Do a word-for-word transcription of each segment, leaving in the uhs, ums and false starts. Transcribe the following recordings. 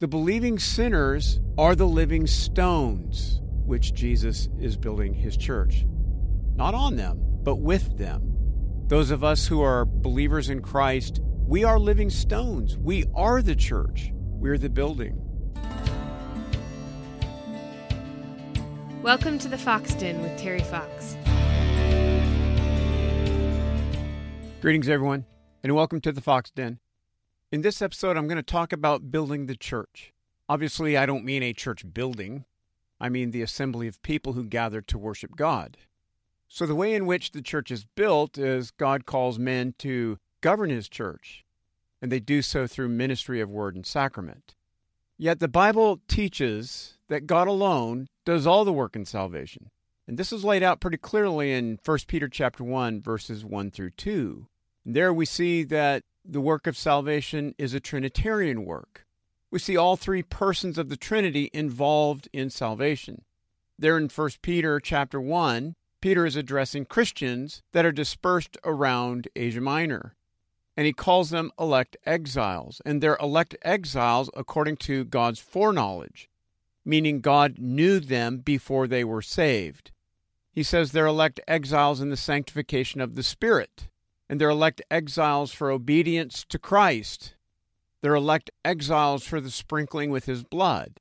The believing sinners are the living stones which Jesus is building his church. Not on them, but with them. Those of us who are believers in Christ, we are living stones. We are the church. We're the building. Welcome to the Fox Den with Terry Fox. Greetings, everyone, and welcome to the Fox Den. In this episode, I'm going to talk about building the church. Obviously, I don't mean a church building. I mean the assembly of people who gather to worship God. So the way in which the church is built is God calls men to govern his church, and they do so through ministry of word and sacrament. Yet the Bible teaches that God alone does all the work in salvation. And this is laid out pretty clearly in First Peter chapter one, verses one through two. And there we see that the work of salvation is a Trinitarian work. We see all three persons of the Trinity involved in salvation. There in First Peter chapter one, Peter is addressing Christians that are dispersed around Asia Minor. And he calls them elect exiles. And they're elect exiles according to God's foreknowledge, meaning God knew them before they were saved. He says they're elect exiles in the sanctification of the Spirit. And they're elect exiles for obedience to Christ. They're elect exiles for the sprinkling with his blood.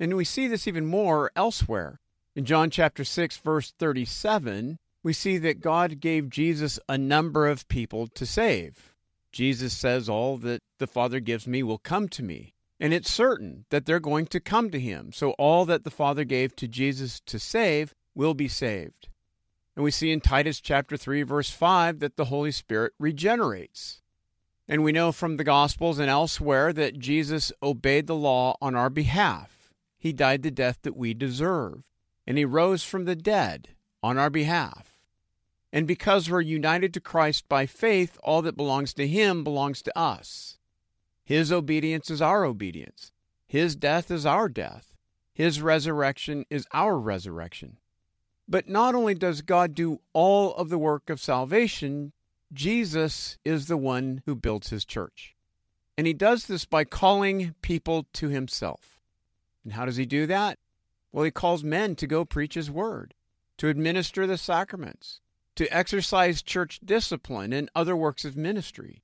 And we see this even more elsewhere. In John chapter six, verse thirty-seven, we see that God gave Jesus a number of people to save. Jesus says, all that the Father gives me will come to me. And it's certain that they're going to come to him. So all that the Father gave to Jesus to save will be saved. And we see in Titus chapter three, verse five, that the Holy Spirit regenerates. And we know from the Gospels and elsewhere that Jesus obeyed the law on our behalf. He died the death that we deserve. And he rose from the dead on our behalf. And because we're united to Christ by faith, all that belongs to him belongs to us. His obedience is our obedience. His death is our death. His resurrection is our resurrection. But not only does God do all of the work of salvation, Jesus is the one who builds his church. And he does this by calling people to himself. And how does he do that? Well, he calls men to go preach his word, to administer the sacraments, to exercise church discipline and other works of ministry.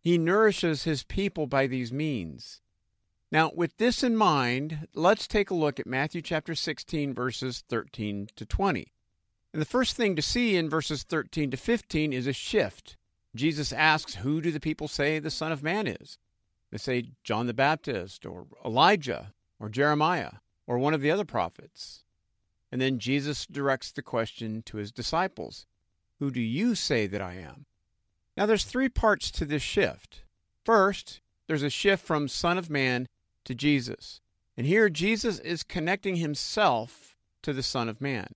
He nourishes his people by these means. Now, with this in mind, let's take a look at Matthew chapter sixteen, verses thirteen to twenty. And the first thing to see in verses thirteen to fifteen is a shift. Jesus asks, who do the people say the Son of Man is? They say John the Baptist or Elijah or Jeremiah or one of the other prophets. And then Jesus directs the question to his disciples. Who do you say that I am? Now, there's three parts to this shift. First, there's a shift from Son of Man to Jesus. And here Jesus is connecting himself to the Son of Man.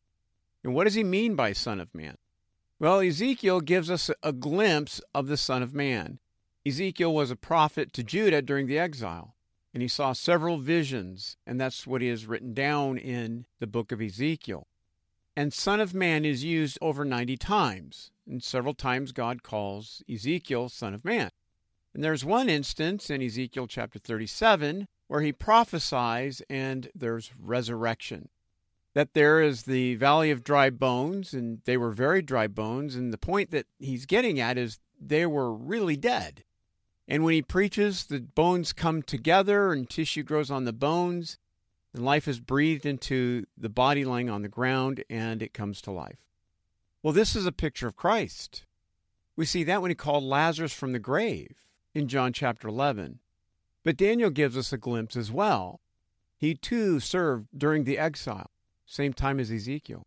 And what does he mean by Son of Man? Well, Ezekiel gives us a glimpse of the Son of Man. Ezekiel was a prophet to Judah during the exile, and he saw several visions, and that's what he has written down in the book of Ezekiel. And Son of Man is used over ninety times, and several times God calls Ezekiel Son of Man. And there's one instance in Ezekiel chapter thirty-seven where he prophesies and there's resurrection. That there is the valley of dry bones, and they were very dry bones. And the point that he's getting at is they were really dead. And when he preaches, the bones come together and tissue grows on the bones. And life is breathed into the body lying on the ground and it comes to life. Well, this is a picture of Christ. We see that when he called Lazarus from the grave in John chapter eleven. But Daniel gives us a glimpse as well. He too served during the exile, same time as Ezekiel.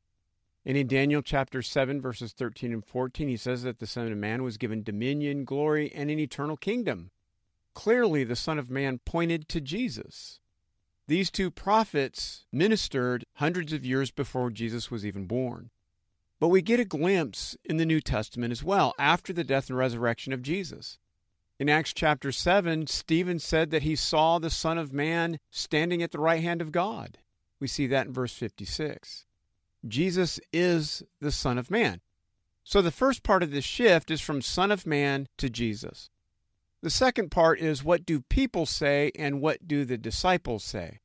And in Daniel chapter seven, verses thirteen and fourteen, he says that the Son of Man was given dominion, glory, and an eternal kingdom. Clearly, the Son of Man pointed to Jesus. These two prophets ministered hundreds of years before Jesus was even born. But we get a glimpse in the New Testament as well, after the death and resurrection of Jesus. In Acts chapter seven, Stephen said that he saw the Son of Man standing at the right hand of God. We see that in verse fifty-six. Jesus is the Son of Man. So the first part of this shift is from Son of Man to Jesus. The second part is, what do people say and what do the disciples say?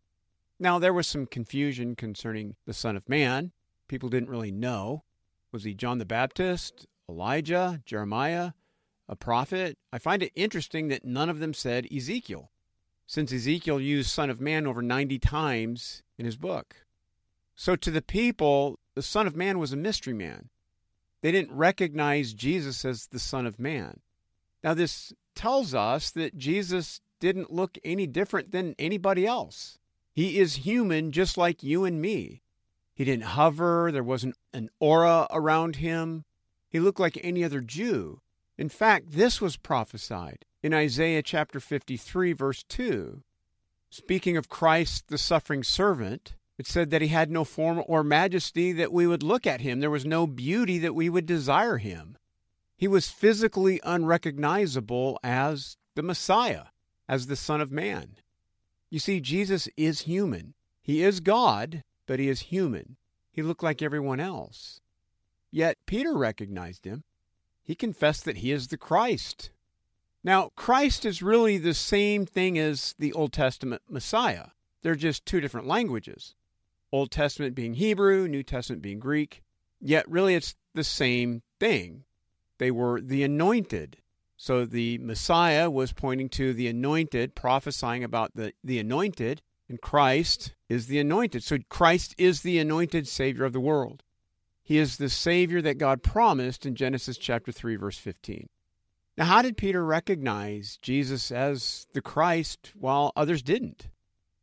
Now, there was some confusion concerning the Son of Man. People didn't really know. Was he John the Baptist, Elijah, Jeremiah, a prophet? I find it interesting that none of them said Ezekiel, since Ezekiel used Son of Man over ninety times in his book. So to the people, the Son of Man was a mystery man. They didn't recognize Jesus as the Son of Man. Now, this tells us that Jesus didn't look any different than anybody else. He is human just like you and me. He didn't hover. There wasn't an aura around him. He looked like any other Jew. In fact, this was prophesied in Isaiah chapter fifty-three, verse two. Speaking of Christ, the suffering servant, it said that he had no form or majesty that we would look at him. There was no beauty that we would desire him. He was physically unrecognizable as the Messiah, as the Son of Man. You see, Jesus is human. He is God, but he is human. He looked like everyone else. Yet Peter recognized him. He confessed that he is the Christ. Now, Christ is really the same thing as the Old Testament Messiah. They're just two different languages, Old Testament being Hebrew, New Testament being Greek. Yet really it's the same thing. They were the anointed. So the Messiah was pointing to the anointed, prophesying about the, the anointed, and Christ is the anointed. So Christ is the anointed Savior of the world. He is the Savior that God promised in Genesis chapter three, verse fifteen. Now, how did Peter recognize Jesus as the Christ while others didn't?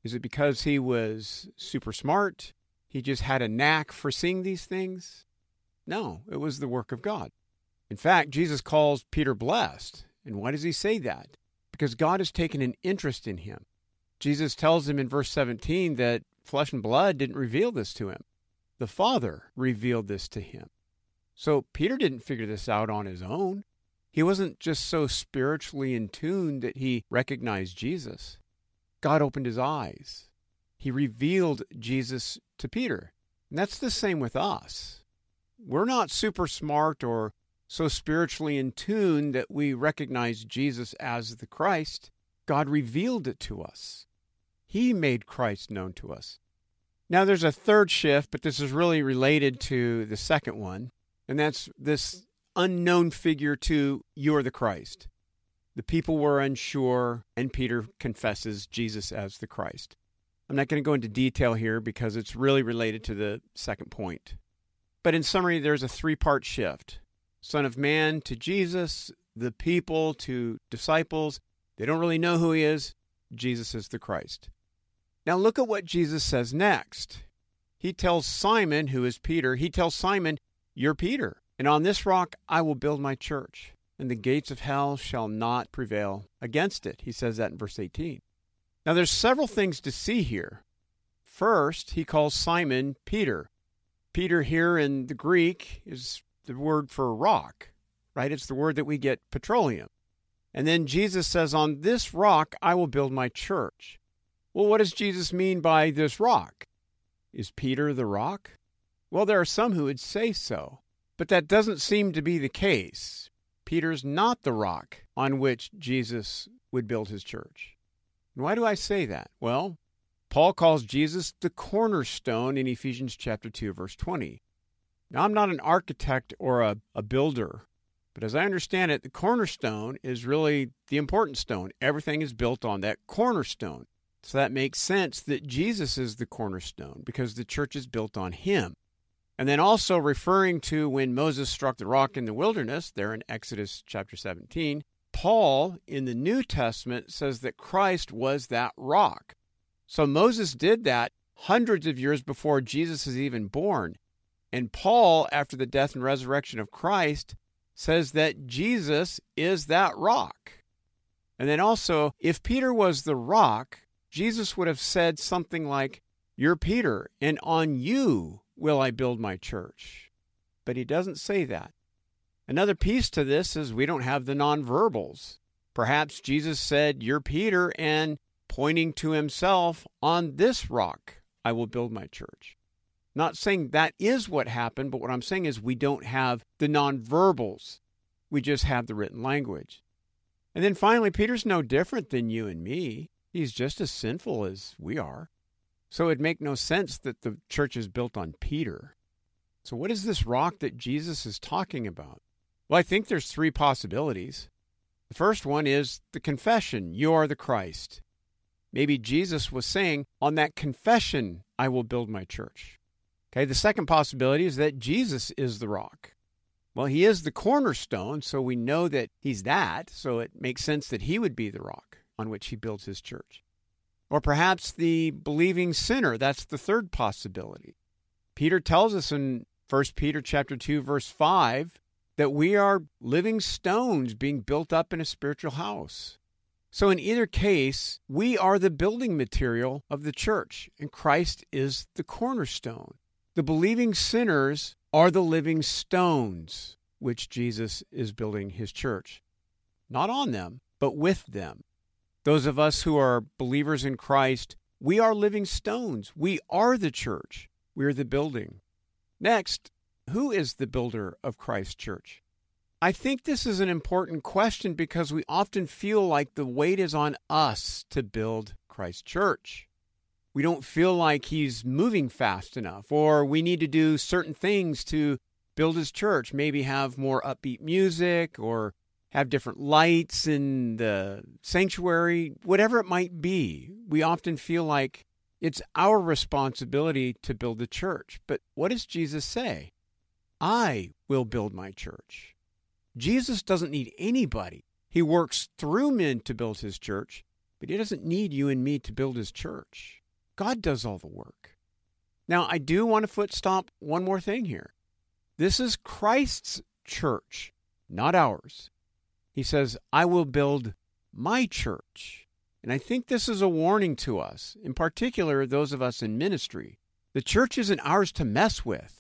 Is it because he was super smart? He just had a knack for seeing these things? No, it was the work of God. In fact, Jesus calls Peter blessed. And why does he say that? Because God has taken an interest in him. Jesus tells him in verse seventeen that flesh and blood didn't reveal this to him. The Father revealed this to him. So Peter didn't figure this out on his own. He wasn't just so spiritually in tune that he recognized Jesus. God opened his eyes. He revealed Jesus to Peter. And that's the same with us. We're not super smart or so spiritually in tune that we recognize Jesus as the Christ. God revealed it to us. He made Christ known to us. Now, there's a third shift, but this is really related to the second one, and that's this unknown figure to "You're the Christ." The people were unsure, and Peter confesses Jesus as the Christ. I'm not going to go into detail here because it's really related to the second point. But in summary, there's a three-part shift. Son of Man to Jesus, the people to disciples. They don't really know who he is. Jesus is the Christ. Now look at what Jesus says next. He tells Simon, who is Peter, he tells Simon, "You're Peter, and on this rock I will build my church, and the gates of hell shall not prevail against it." He says that in verse eighteen. Now there's several things to see here. First, he calls Simon Peter. Peter here in the Greek is the word for rock, right? It's the word that we get petroleum. And then Jesus says, "On this rock I will build my church." Well, what does Jesus mean by this rock? Is Peter the rock? Well, there are some who would say so, but that doesn't seem to be the case. Peter's not the rock on which Jesus would build his church. And why do I say that? Well, Paul calls Jesus the cornerstone in Ephesians chapter two, verse twenty. Now, I'm not an architect or a, a builder, but as I understand it, the cornerstone is really the important stone. Everything is built on that cornerstone. So that makes sense that Jesus is the cornerstone because the church is built on him. And then also referring to when Moses struck the rock in the wilderness, there in Exodus chapter seventeen, Paul in the New Testament says that Christ was that rock. So Moses did that hundreds of years before Jesus is even born. And Paul, after the death and resurrection of Christ, says that Jesus is that rock. And then also, if Peter was the rock, Jesus would have said something like, "You're Peter, and on you will I build my church." But he doesn't say that. Another piece to this is we don't have the nonverbals. Perhaps Jesus said, "You're Peter," and pointing to himself, "On this rock I will build my church." Not saying that is what happened, but what I'm saying is we don't have the nonverbals. We just have the written language. And then finally, Peter's no different than you and me. He's just as sinful as we are. So it'd make no sense that the church is built on Peter. So what is this rock that Jesus is talking about? Well, I think there's three possibilities. The first one is the confession, you are the Christ. Maybe Jesus was saying, on that confession, I will build my church. Okay, the second possibility is that Jesus is the rock. Well, he is the cornerstone, so we know that he's that, so it makes sense that he would be the rock on which he builds his church. Or perhaps the believing sinner, that's the third possibility. Peter tells us in First Peter chapter two, verse five, that we are living stones being built up in a spiritual house. So in either case, we are the building material of the church, and Christ is the cornerstone. The believing sinners are the living stones which Jesus is building his church. Not on them, but with them. Those of us who are believers in Christ, we are living stones. We are the church. We are the building. Next, who is the builder of Christ's church? I think this is an important question because we often feel like the weight is on us to build Christ's church. We don't feel like he's moving fast enough, or we need to do certain things to build his church, maybe have more upbeat music or have different lights in the sanctuary, whatever it might be. We often feel like it's our responsibility to build the church. But what does Jesus say? I will build my church. Jesus doesn't need anybody. He works through men to build his church, but he doesn't need you and me to build his church. God does all the work. Now, I do want to foot stomp one more thing here. This is Christ's church, not ours. He says, I will build my church. And I think this is a warning to us, in particular, those of us in ministry. The church isn't ours to mess with.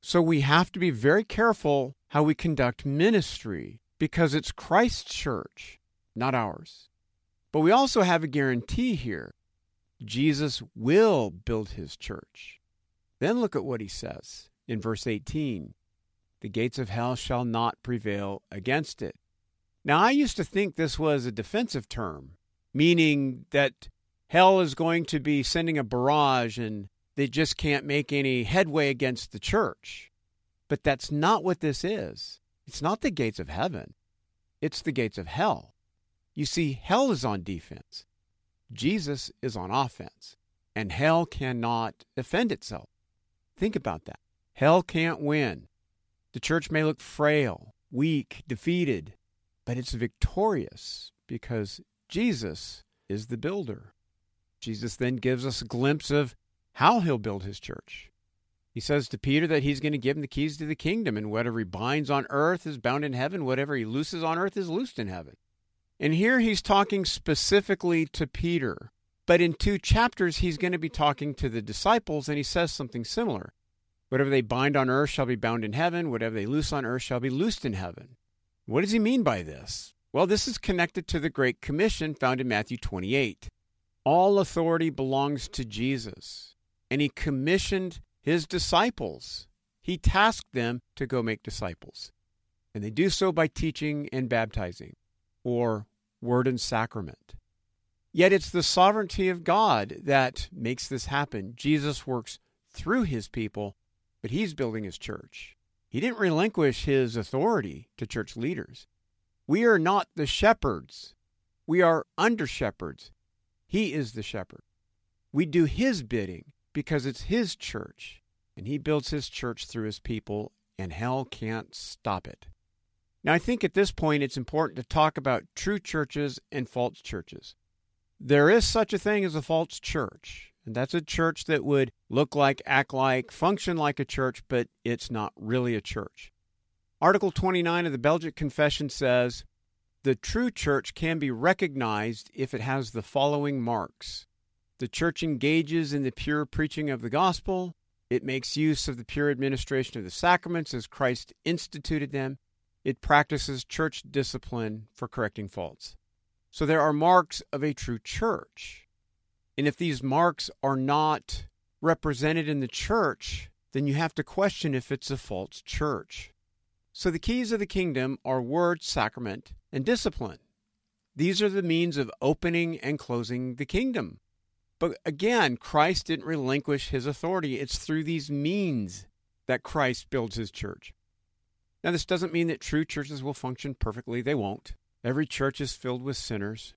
So we have to be very careful how we conduct ministry because it's Christ's church, not ours. But we also have a guarantee here. Jesus will build his church. Then look at what he says in verse eighteen. The gates of hell shall not prevail against it. Now, I used to think this was a defensive term, meaning that hell is going to be sending a barrage and they just can't make any headway against the church. But that's not what this is. It's not the gates of heaven. It's the gates of hell. You see, hell is on defense. Jesus is on offense, and hell cannot defend itself. Think about that. Hell can't win. The church may look frail, weak, defeated, but it's victorious because Jesus is the builder. Jesus then gives us a glimpse of how he'll build his church. He says to Peter that he's going to give him the keys to the kingdom, and whatever he binds on earth is bound in heaven, whatever he looses on earth is loosed in heaven. And here he's talking specifically to Peter. But in two chapters, he's going to be talking to the disciples, and he says something similar. Whatever they bind on earth shall be bound in heaven. Whatever they loose on earth shall be loosed in heaven. What does he mean by this? Well, this is connected to the Great Commission found in Matthew twenty-eight. All authority belongs to Jesus, and he commissioned his disciples. He tasked them to go make disciples, and they do so by teaching and baptizing, or word and sacrament. Yet it's the sovereignty of God that makes this happen. Jesus works through his people, but he's building his church. He didn't relinquish his authority to church leaders. We are not the shepherds. We are under shepherds. He is the shepherd. We do his bidding because it's his church, and he builds his church through his people, and hell can't stop it. Now, I think at this point, it's important to talk about true churches and false churches. There is such a thing as a false church, and that's a church that would look like, act like, function like a church, but it's not really a church. Article twenty-nine of the Belgic Confession says, the true church can be recognized if it has the following marks. The church engages in the pure preaching of the gospel. It makes use of the pure administration of the sacraments as Christ instituted them. It practices church discipline for correcting faults. So there are marks of a true church. And if these marks are not represented in the church, then you have to question if it's a false church. So the keys of the kingdom are word, sacrament, and discipline. These are the means of opening and closing the kingdom. But again, Christ didn't relinquish his authority. It's through these means that Christ builds his church. Now, this doesn't mean that true churches will function perfectly. They won't. Every church is filled with sinners.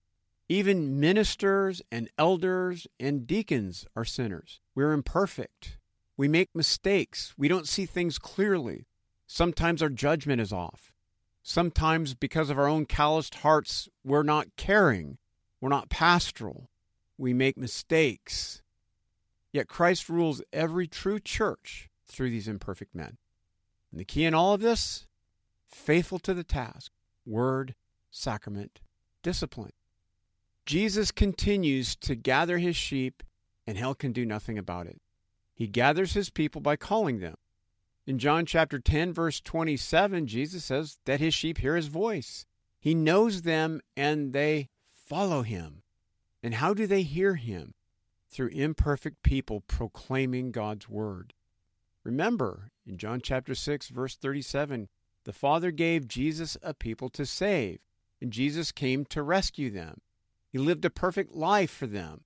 Even ministers and elders and deacons are sinners. We're imperfect. We make mistakes. We don't see things clearly. Sometimes our judgment is off. Sometimes because of our own calloused hearts, we're not caring. We're not pastoral. We make mistakes. Yet Christ rules every true church through these imperfect men. And the key in all of this, faithful to the task, word, sacrament, discipline. Jesus continues to gather his sheep, and hell can do nothing about it. He gathers his people by calling them. In John chapter ten, verse twenty-seven, Jesus says that his sheep hear his voice. He knows them, and they follow him. And how do they hear him? Through imperfect people proclaiming God's word. Remember, in John chapter six, verse thirty-seven, the Father gave Jesus a people to save, and Jesus came to rescue them. He lived a perfect life for them.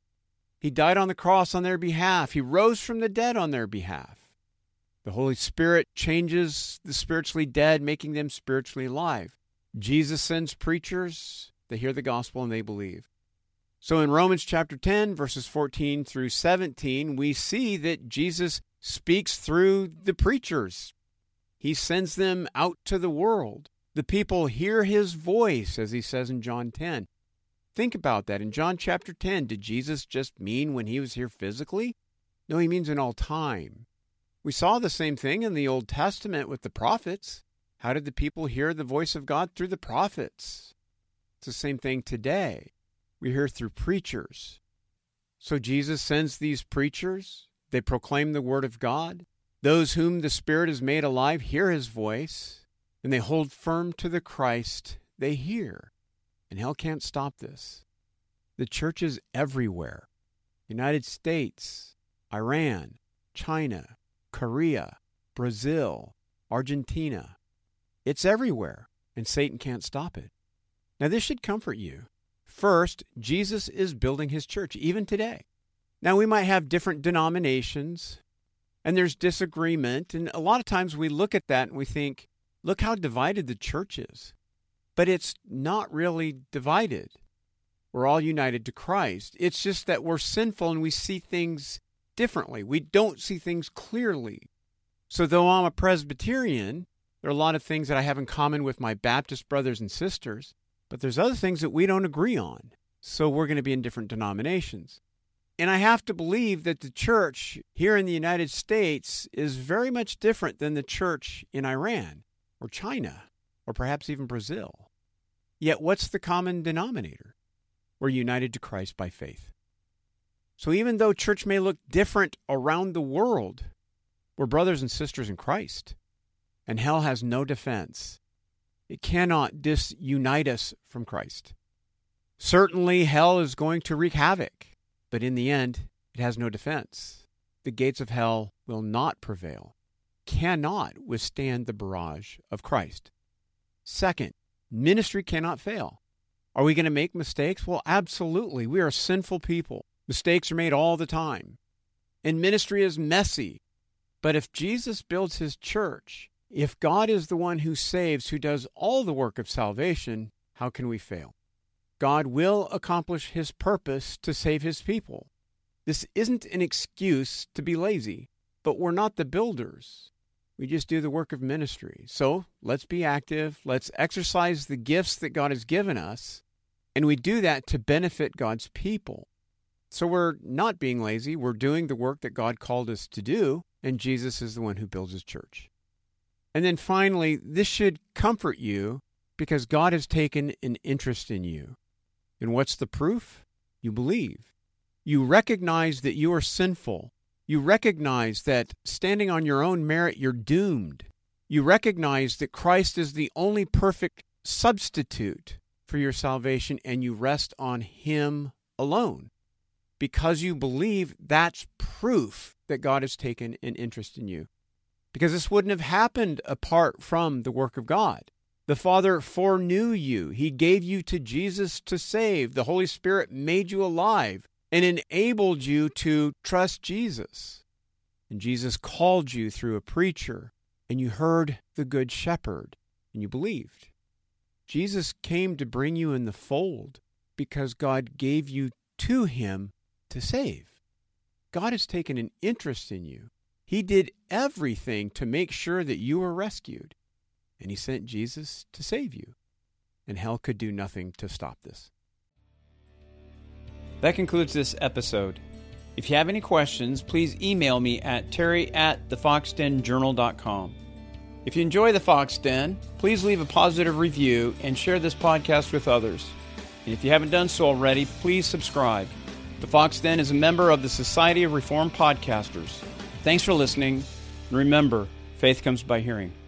He died on the cross on their behalf. He rose from the dead on their behalf. The Holy Spirit changes the spiritually dead, making them spiritually alive. Jesus sends preachers. They hear the gospel and they believe. So in Romans chapter ten, verses fourteen through seventeen, we see that Jesus speaks through the preachers. He sends them out to the world. The people hear his voice, as he says in John ten. Think about that. In John chapter ten, did Jesus just mean when he was here physically? No, he means in all time. We saw the same thing in the Old Testament with the prophets. How did the people hear the voice of God? Through the prophets. It's the same thing today. We hear through preachers. So Jesus sends these preachers. They proclaim the word of God. Those whom the Spirit has made alive hear his voice, and they hold firm to the Christ they hear. And hell can't stop this. The church is everywhere. United States, Iran, China, Korea, Brazil, Argentina. It's everywhere, and Satan can't stop it. Now, this should comfort you. First, Jesus is building his church, even today. Now, we might have different denominations, and there's disagreement, and a lot of times we look at that and we think, look how divided the church is. But it's not really divided. We're all united to Christ. It's just that we're sinful and we see things differently. We don't see things clearly. So though I'm a Presbyterian, there are a lot of things that I have in common with my Baptist brothers and sisters, but there's other things that we don't agree on. So we're going to be in different denominations. And I have to believe that the church here in the United States is very much different than the church in Iran or China, or perhaps even Brazil. Yet what's the common denominator? We're united to Christ by faith. So even though church may look different around the world, we're brothers and sisters in Christ, and hell has no defense. It cannot disunite us from Christ. Certainly hell is going to wreak havoc, but in the end, it has no defense. The gates of hell will not prevail, cannot withstand the barrage of Christ. Second, ministry cannot fail. Are we going to make mistakes? Well, absolutely. We are sinful people. Mistakes are made all the time. And ministry is messy. But if Jesus builds his church, if God is the one who saves, who does all the work of salvation, how can we fail? God will accomplish his purpose to save his people. This isn't an excuse to be lazy, but we're not the builders. We just do the work of ministry. So let's be active. Let's exercise the gifts that God has given us. And we do that to benefit God's people. So we're not being lazy. We're doing the work that God called us to do. And Jesus is the one who builds his church. And then finally, this should comfort you because God has taken an interest in you. And what's the proof? You believe. You recognize that you are sinful. You recognize that standing on your own merit, you're doomed. You recognize that Christ is the only perfect substitute for your salvation, and you rest on him alone. Because you believe, that's proof that God has taken an interest in you. Because this wouldn't have happened apart from the work of God. The Father foreknew you. He gave you to Jesus to save. The Holy Spirit made you alive and enabled you to trust Jesus. And Jesus called you through a preacher, and you heard the Good Shepherd, and you believed. Jesus came to bring you in the fold because God gave you to him to save. God has taken an interest in you. He did everything to make sure that you were rescued. And he sent Jesus to save you. And hell could do nothing to stop this. That concludes this episode. If you have any questions, please email me at terry at thefoxdenjournal.com. If you enjoy The Fox Den, please leave a positive review and share this podcast with others. And if you haven't done so already, please subscribe. The Fox Den is a member of the Society of Reformed Podcasters. Thanks for listening. And remember, faith comes by hearing.